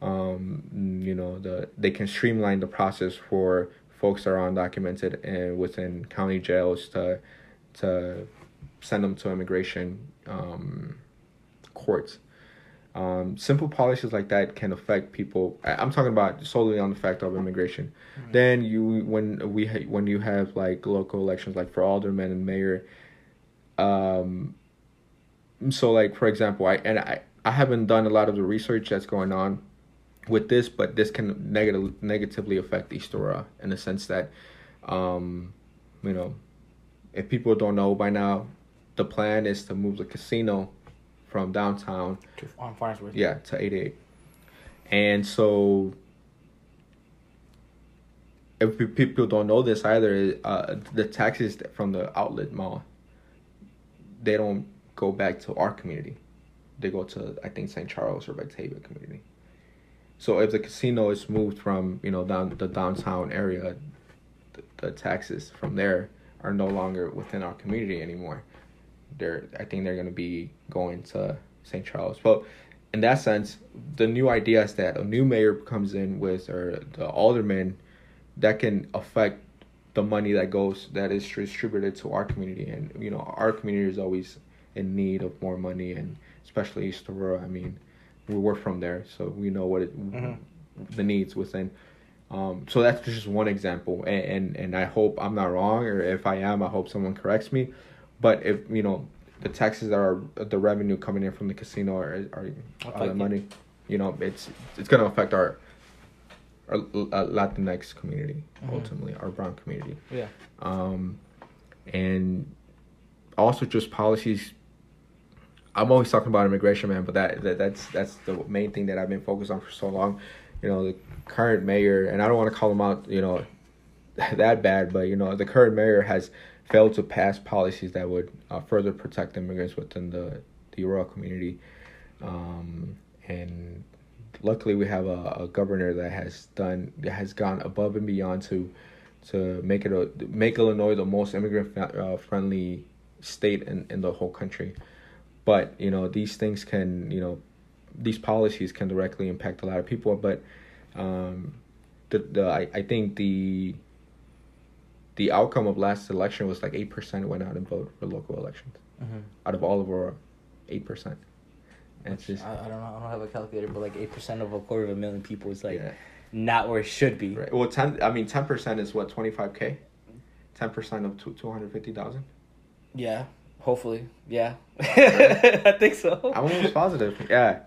Um, you know the they can streamline the process for folks that are undocumented and within county jails to to send them to immigration um, courts. Um, simple policies like that can affect people. I'm talking about solely on the fact of immigration. Mm-hmm. Then you when we ha- when you have like local elections like for aldermen and mayor. Um, so like, for example, I, and I, I haven't done a lot of the research that's going on with this, but this can negative, negatively affect East Aurora in the sense that, um, you know, if people don't know by now, the plan is to move the casino from downtown to, on Farnsworth. Yeah, to eighty-eight. And so if people don't know this either, uh, the taxes from the outlet mall, they don't go back to our community. They go to, I think, Saint Charles or Batavia community. So if the casino is moved from, you know, down the downtown area, the, the taxes from there are no longer within our community anymore. They're, I think they're going to be going to Saint Charles. But in that sense, the new idea is that a new mayor comes in with, or the alderman, that can affect the money that goes, that is distributed to our community. And, you know, our community is always in need of more money, and especially East Aurora. I mean, we were from there, so we know what it, mm-hmm. the needs within. Um, so that's just one example. And, and, and I hope I'm not wrong, or if I am, I hope someone corrects me. But if, you know, the taxes that are, the revenue coming in from the casino are, are, are the money, it. you know, it's it's going to affect our Our Latinx community, mm-hmm. ultimately, our brown community. Yeah. Um, and also just policies. I'm always talking about immigration, man, but that, that that's that's the main thing that I've been focused on for so long. You know, the current mayor, and I don't want to call him out, you know, that bad, but, you know, the current mayor has failed to pass policies that would uh, further protect immigrants within the, the rural community. Um, and... Luckily, we have a, a governor that has done that has gone above and beyond to to make it a, make Illinois the most immigrant uh, friendly state in, in the whole country. But you know these things can you know these policies can directly impact a lot of people. But um, the the I, I think the the outcome of last election was like eight percent went out and voted for local elections, mm-hmm. out of all of our eight percent. It's just, I, I don't know. I don't have a calculator, but like eight percent of a quarter of a million people is like yeah. not where it should be. Right. Well, ten. I mean, ten percent is what twenty five k. Ten percent of two two hundred fifty thousand. Yeah. Hopefully. Yeah. Right. I think so. I'm almost positive. Yeah.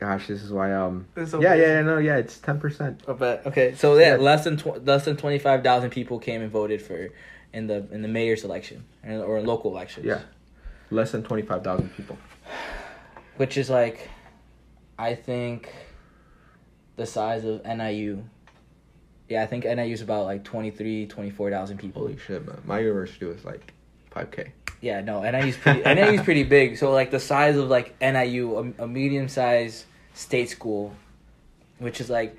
Gosh, this is why. Um. So yeah, yeah, yeah. No, yeah. It's ten percent. I bet. Okay. So yeah, yeah. less than tw- less than twenty five thousand people came and voted for, in the in the mayor's election and or in local elections. Yeah. Less than twenty five thousand people. Which is like, I think, the size of N I U. Yeah, I think N I U is about like twenty-three, twenty-four thousand people. Holy shit, man. My university was like five K. Yeah, no, N I U's pretty, N I U's pretty big. So like the size of like N I U, a, a medium-sized state school, which is like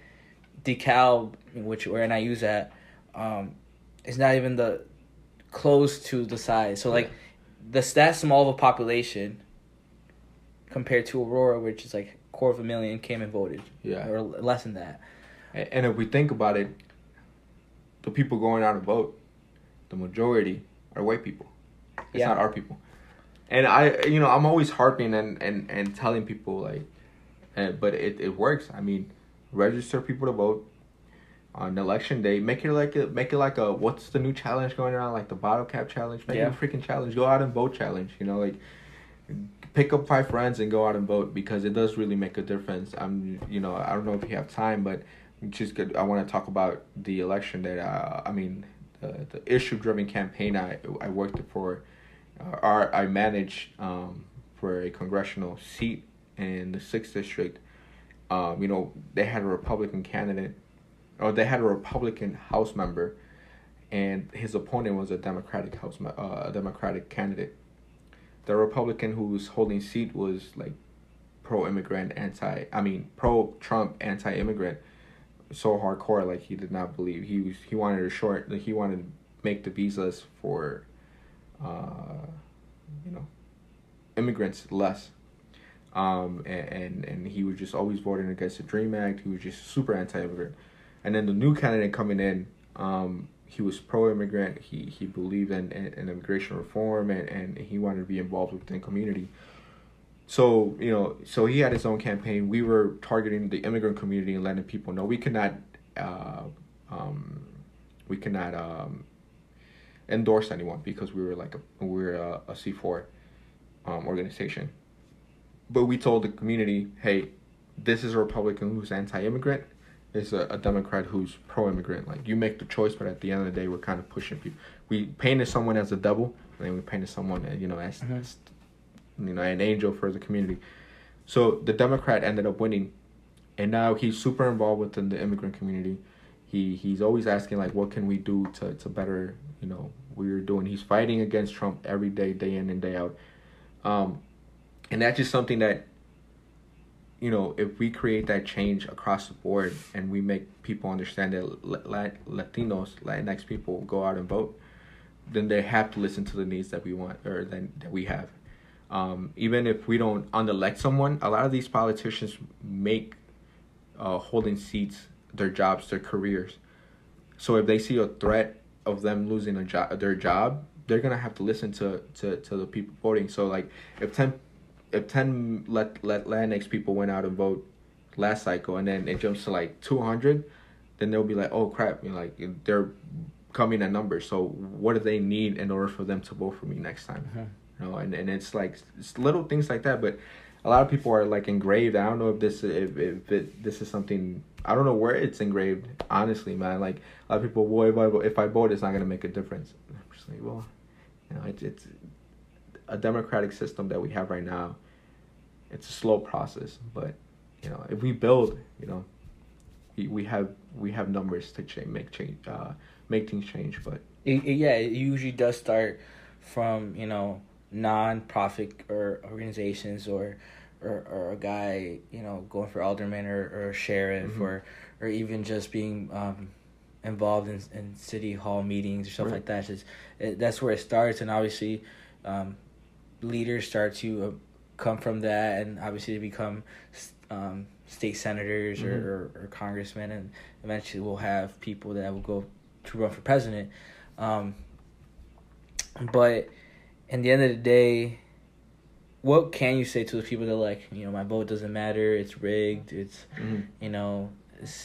DeKalb, which where N I U's at, um, is not even the close to the size. So like the, that small of a population... compared to Aurora, which is like a quarter of a million came and voted. Yeah. Or less than that. And if we think about it, the people going out to vote, the majority are white people. It's yeah. not our people. And I, you know, I'm always harping and, and, and telling people like, and, but it, it works. I mean, register people to vote on election day. Make it like a make it like a what's the new challenge going around, like the bottle cap challenge. Make yeah. it a freaking challenge. Go out and vote challenge. You know, like pick up five friends and go out and vote, because it does really make a difference. I'm you know I don't know if you have time, but just good. I want to talk about the election that uh, I mean the, the issue driven campaign I I worked for. Uh, our, I managed um, for a congressional seat in the sixth district. Um, you know, they had a Republican candidate, or they had a Republican House member, and his opponent was a Democratic House, uh, a Democratic candidate. The Republican who was holding seat was like pro-immigrant, anti, I mean, pro-Trump, anti-immigrant, so hardcore, like he did not believe. He was, he wanted to short, like, he wanted to make the visas for Uh, you know, immigrants less, um, and, and and he was just always voting against the DREAM Act. He was just super anti-immigrant, and then the new candidate coming in, um, he was pro-immigrant. He he believed in, in, in immigration reform, and, and he wanted to be involved within community. So you know, so he had his own campaign. We were targeting the immigrant community and letting people know we could not, uh, um, we could not, um. endorse anyone, because we were like a, we were a, a C four um, organization, but we told the community, hey, this is a Republican who's anti-immigrant, it's a, a Democrat who's pro-immigrant. Like, you make the choice, but at the end of the day, we're kind of pushing people. We painted someone as a devil, and then we painted someone, you know, as, as you know, an angel for the community. So the Democrat ended up winning, and now he's super involved within the immigrant community. He he's always asking, like, what can we do to, to better, you know, what we're doing. He's fighting against Trump every day, day in and day out. Um, and that's just something that, you know, if we create that change across the board and we make people understand that Latinos, Latinx people go out and vote, then they have to listen to the needs that we want, or that, that we have. Um, even if we don't unelect someone, a lot of these politicians make uh, holding seats their jobs, their careers. So if they see a threat of them losing a job, their job, they're gonna have to listen to, to, to the people voting. So like, if ten, if ten let let Latinx people went out and vote last cycle, and then it jumps to like two hundred, then they'll be like, oh crap, you know, like they're coming at numbers. So what do they need in order for them to vote for me next time? Mm-hmm. You know, and, and it's like it's little things like that, but a lot of people are like engraved. I don't know if this if if it, this is something. I don't know where it's engraved, honestly, man. Like, a lot of people, well, if I vote, if I vote it's not going to make a difference. I'm just like, well, you know, it's, it's a democratic system that we have right now. It's a slow process, but, you know, if we build, you know, we, we have we have numbers to change, make change, uh, make things change. But it, it, yeah, it usually does start from, you know, non-profit or organizations, or Or, or a guy, you know, going for alderman or, or a sheriff, mm-hmm. or or even just being um, involved in, in city hall meetings or stuff right. like that. Just, it, that's where it starts. And obviously um, leaders start to uh, come from that, and obviously to become um, state senators, mm-hmm. or, or, or congressmen. And eventually we'll have people that will go to run for president. Um, but at the end of the day, what can you say to the people that are like, you know, my vote doesn't matter, it's rigged, it's, mm-hmm. you know,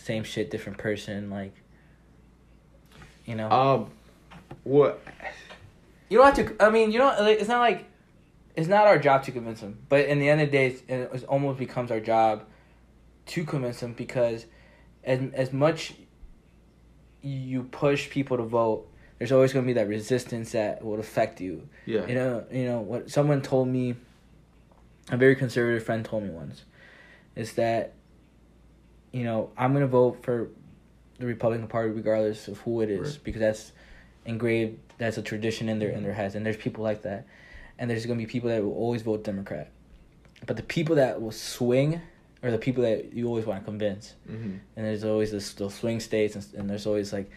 same shit, different person, like, you know? Um, what? You don't have to, I mean, you don't, it's not like, it's not our job to convince them, but in the end of the day, it's, it almost becomes our job to convince them, because as, as much you push people to vote, there's always going to be that resistance that will affect you. Yeah. You know, you know, what someone told me, a very conservative friend told me once, is that, you know, I'm going to vote for the Republican Party regardless of who it is, right. because that's engraved, that's a tradition in their in their heads, and there's people like that, and there's going to be people that will always vote Democrat, but the people that will swing are the people that you always want to convince, mm-hmm. and there's always this, those swing states, and, and there's always like,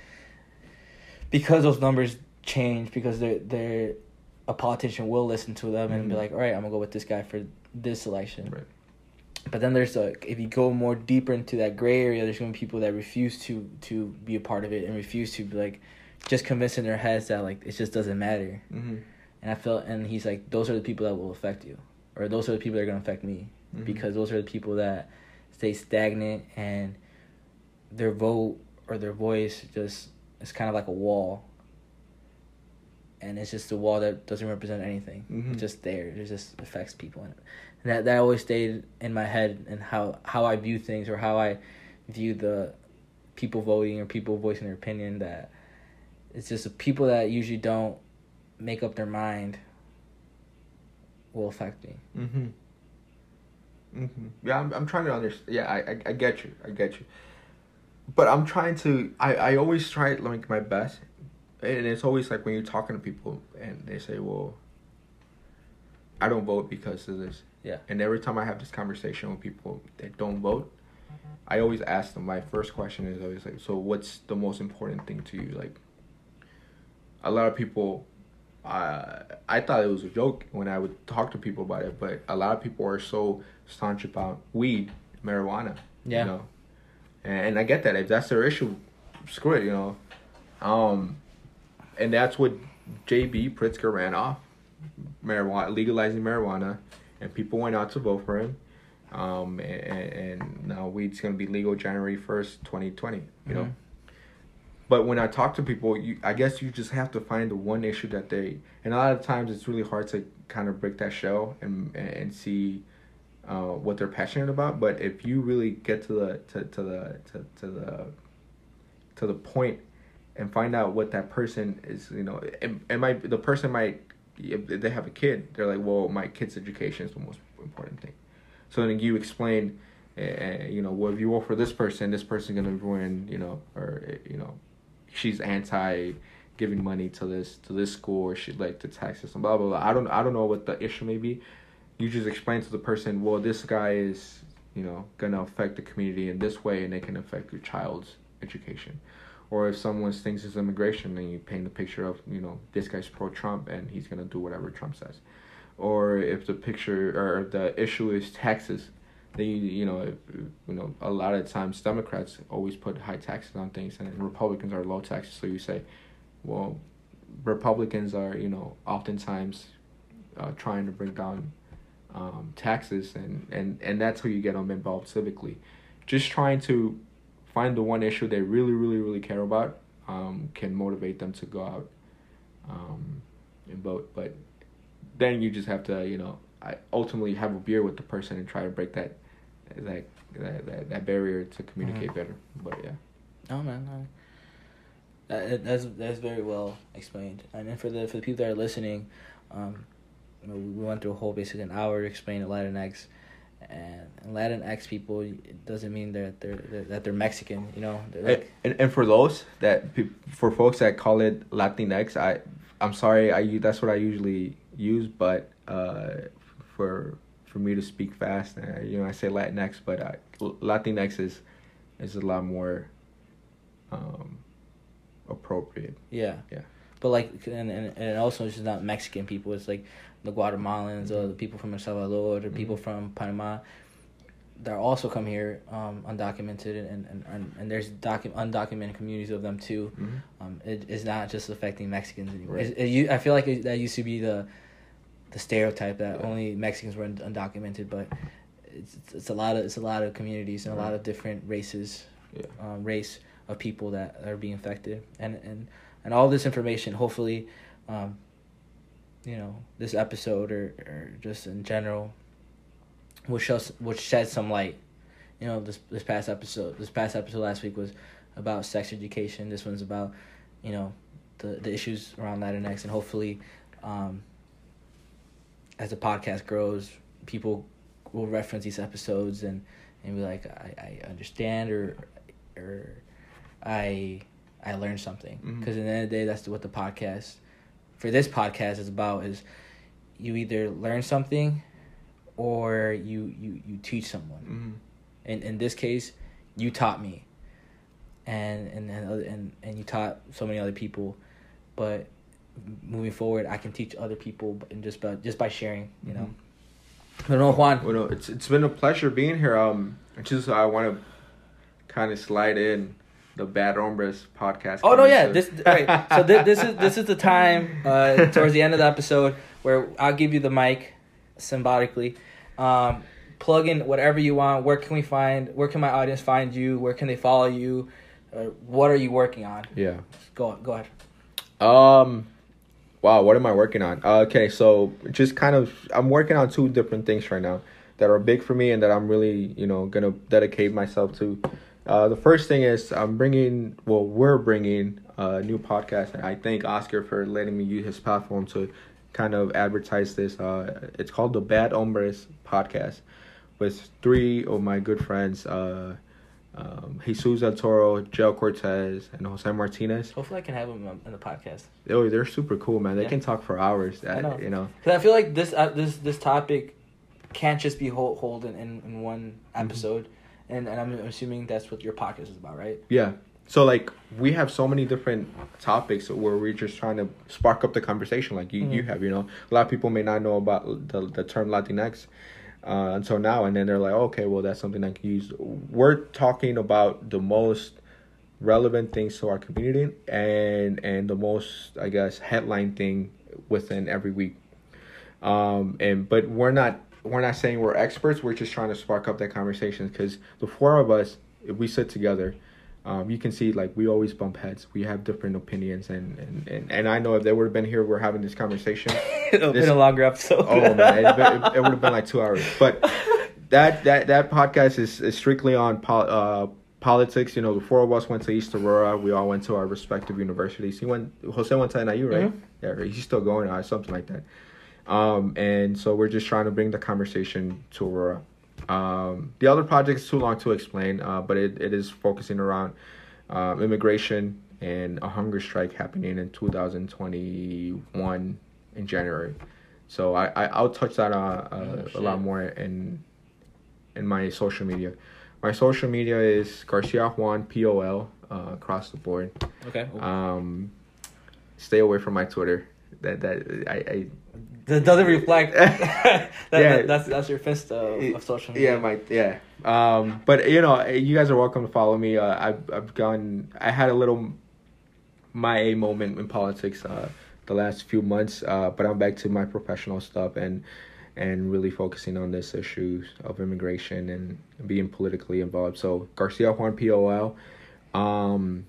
because those numbers change, because they're they're. a politician will listen to them, mm-hmm. and be like, all right, I'm going to go with this guy for this election. Right. But then there's, like, if you go more deeper into that gray area, there's going to be people that refuse to, to be a part of it, and refuse to be, like, just convinced in their heads that, like, it just doesn't matter. Mm-hmm. And I feel, and he's like, those are the people that will affect you, or those are the people that are going to affect me, mm-hmm. because those are the people that stay stagnant and their vote or their voice just is kind of like a wall. And it's just a wall that doesn't represent anything. Mm-hmm. It's just there. It just affects people. And that that always stayed in my head, and how, how I view things, or how I view the people voting or people voicing their opinion, that it's just the people that usually don't make up their mind will affect me. Mm-hmm. Mm-hmm. Yeah, I'm I'm trying to understand. Yeah, I, I, I get you. I get you. But I'm trying to... I, I always try, like, my best. And it's always, like, when you're talking to people and they say, well, I don't vote because of this. Yeah. And every time I have this conversation with people that don't vote, mm-hmm. I always ask them, my first question is always, like, so what's the most important thing to you? Like, a lot of people... Uh, I thought it was a joke when I would talk to people about it, but a lot of people are so staunch about weed, marijuana. Yeah. You know? And, and I get that. If that's their issue, screw it, you know. Um, and that's what J B. Pritzker ran off, marijuana, legalizing marijuana, and people went out to vote for him. Um, and, and now weed's going to be legal January first, twenty twenty, you mm-hmm. know. But when I talk to people, you, I guess you just have to find the one issue that they... And a lot of times it's really hard to kind of break that shell and and see uh, what they're passionate about. But if you really get to the to, to the to, to the to the point and find out what that person is, you know, and, and my the person might, if they have a kid, they're like, well, my kid's education is the most important thing. So then you explain, uh, you know, well, if you vote for this person, this person's gonna ruin, you know, or you know. She's anti giving money to this to this school, or she like the tax system, blah blah blah. I don't I don't know what the issue may be. You just explain to the person, well, this guy is, you know, gonna affect the community in this way, and it can affect your child's education. Or if someone thinks it's immigration, then you paint the picture of, you know, this guy's pro Trump and he's gonna do whatever Trump says. Or if the picture or the issue is taxes, They, you know, you know, a lot of times Democrats always put high taxes on things, and Republicans are low taxes. So you say, well, Republicans are, you know, oftentimes uh, trying to bring down um, taxes, and, and, and that's how you get them involved civically. Just trying to find the one issue they really, really, really care about um, can motivate them to go out um, and vote. But then you just have to, you know, I ultimately have a beer with the person and try to break that That that that, that barrier to communicate mm-hmm. better, but yeah. Oh man, no. that that's that's very well explained. And then for the for the people that are listening, um, you know, we went through a whole basically an hour to explain the Latinx, and Latinx people, it doesn't mean that they're, they're that they're Mexican, you know. Like, and, and and for those that for folks that call it Latinx, I I'm sorry, I that's what I usually use, but uh, for. For me to speak fast, uh, you know, I say Latinx, but I, Latinx is is a lot more um, appropriate. Yeah, yeah. But like, and and, and also it's just not Mexican people. It's like the Guatemalans mm-hmm. or the people from El Salvador or mm-hmm. people from Panama that also come here um, undocumented, and and, and, and there's docu- undocumented communities of them too. Mm-hmm. Um, it, it's not just affecting Mexicans anymore. Right. It, it, you, I feel like it, that used to be the the stereotype that yeah. only Mexicans were undocumented, but it's, it's it's a lot of it's a lot of communities and right. a lot of different races, yeah. um, race of people that are being affected, and and, and all this information. Hopefully, um, you know, this episode or, or just in general, will show will shed some light. You know, this this past episode, this past episode last week was about sex education. This one's about, you know, the the issues around Latinx, and hopefully. Um, As the podcast grows, people will reference these episodes and, and be like, I, I understand or or I I learned something. Because mm-hmm. at the end of the day, that's what the podcast, for this podcast is about, is you either learn something or you, you, you teach someone. Mm-hmm. And in this case, you taught me. And and, and and and you taught so many other people. But moving forward, I can teach other people, and just by just by sharing, you know. Mm-hmm. But no, Juan. Well, no, it's it's been a pleasure being here. Um, just I want to kind of slide in the Bad Ombres podcast. Oh no, yeah. This right. So this, this is this is the time uh, towards the end of the episode where I'll give you the mic symbolically. Um, plug in whatever you want. Where can we find, where can my audience find you? Where can they follow you? Or what are you working on? Yeah. Go on, go ahead. Um, wow, what am I working on? Uh, okay, so just kind of, I'm working on two different things right now that are big for me and that I'm really, you know, going to dedicate myself to. Uh, the first thing is I'm bringing, well, we're bringing a new podcast. And I thank Oscar for letting me use his platform to kind of advertise this. Uh, it's called the Bad Ombres Podcast with three of my good friends, uh, um, Jesus El Toro, Joe Cortez, and Jose Martinez. Hopefully I can have them on the podcast. Oh, they're super cool, man. They yeah. can talk for hours. I know. You know. Because I feel like this uh, this this topic can't just be hold, hold in, in, in one episode. Mm-hmm. And and I'm assuming that's what your podcast is about, right? Yeah. So, like, we have so many different topics where we're just trying to spark up the conversation like you, mm-hmm. you have, you know. A lot of people may not know about the, the term Latinx uh, until now. And then they're like, okay, well, that's something I can use. We're talking about the most relevant things to our community and, and the most, I guess, headline thing within every week. Um, and but we're not... We're not saying we're experts. We're just trying to spark up that conversation because the four of us, if we sit together, um, you can see, like, we always bump heads. We have different opinions. And and, and, and I know if they would have been here, we're having this conversation. It would have been a longer episode. Oh, man. It, it, it would have been like two hours. But that that, that podcast is, is strictly on po- uh, politics. You know, the four of us went to East Aurora. We all went to our respective universities. He went, Jose went to N I U, right? Mm-hmm. Yeah, he's still going or something like that. Um, and so we're just trying to bring the conversation to Aurora. Um, the other project is too long to explain, uh, but it, it is focusing around uh, immigration and a hunger strike happening in two thousand twenty-one in January. So I, I, I'll touch that uh, uh, oh, a lot more in in my social media. My social media is Garcia Juan P O L uh, across the board. Okay. Um, stay away from my Twitter. That that I... I That doesn't reflect. that, yeah. that, that's that's your fist of, of social media. Yeah, my yeah. Um, but you know, you guys are welcome to follow me. Uh, I've I've gone. I had a little my moment in politics uh, the last few months. Uh, but I'm back to my professional stuff and and really focusing on this issue of immigration and being politically involved. So Garcia Juan P O L. Um,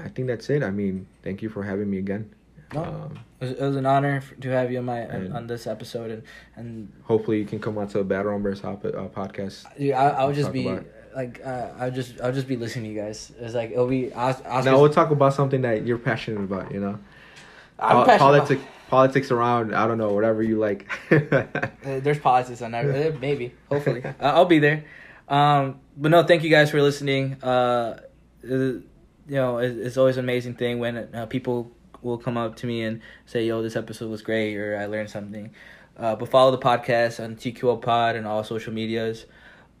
I think that's it. I mean, thank you for having me again. No, um, it, was, it was an honor for, to have you on my on, on this episode, and, and hopefully you can come on to a Bad Ombres uh, podcast. Yeah, I, I would just be about. like, uh, I would just I would just be listening to you guys. It's like it'll be. Os- Oscar's... Now we'll talk about something that you're passionate about. You know, I'm uh, passionate politics about... politics around. I don't know, whatever you like. uh, there's politics on that. Maybe, hopefully, uh, I'll be there. Um, but no, thank you guys for listening. Uh, you know, it, it's always an amazing thing when uh, people will come up to me and say, yo, this episode was great, or I learned something. Uh, but follow the podcast on T Q L Pod and all social medias.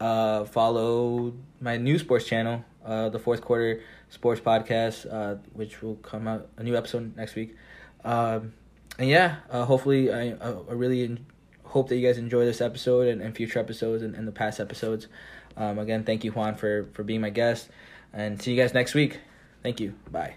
Uh, follow my new sports channel, uh, the Fourth Quarter Sports Podcast, uh, which will come out a new episode next week. Um, and yeah, uh, hopefully, I, I really en- hope that you guys enjoy this episode and, and future episodes and, and the past episodes. Um, again, thank you, Juan, for, for being my guest. And see you guys next week. Thank you. Bye.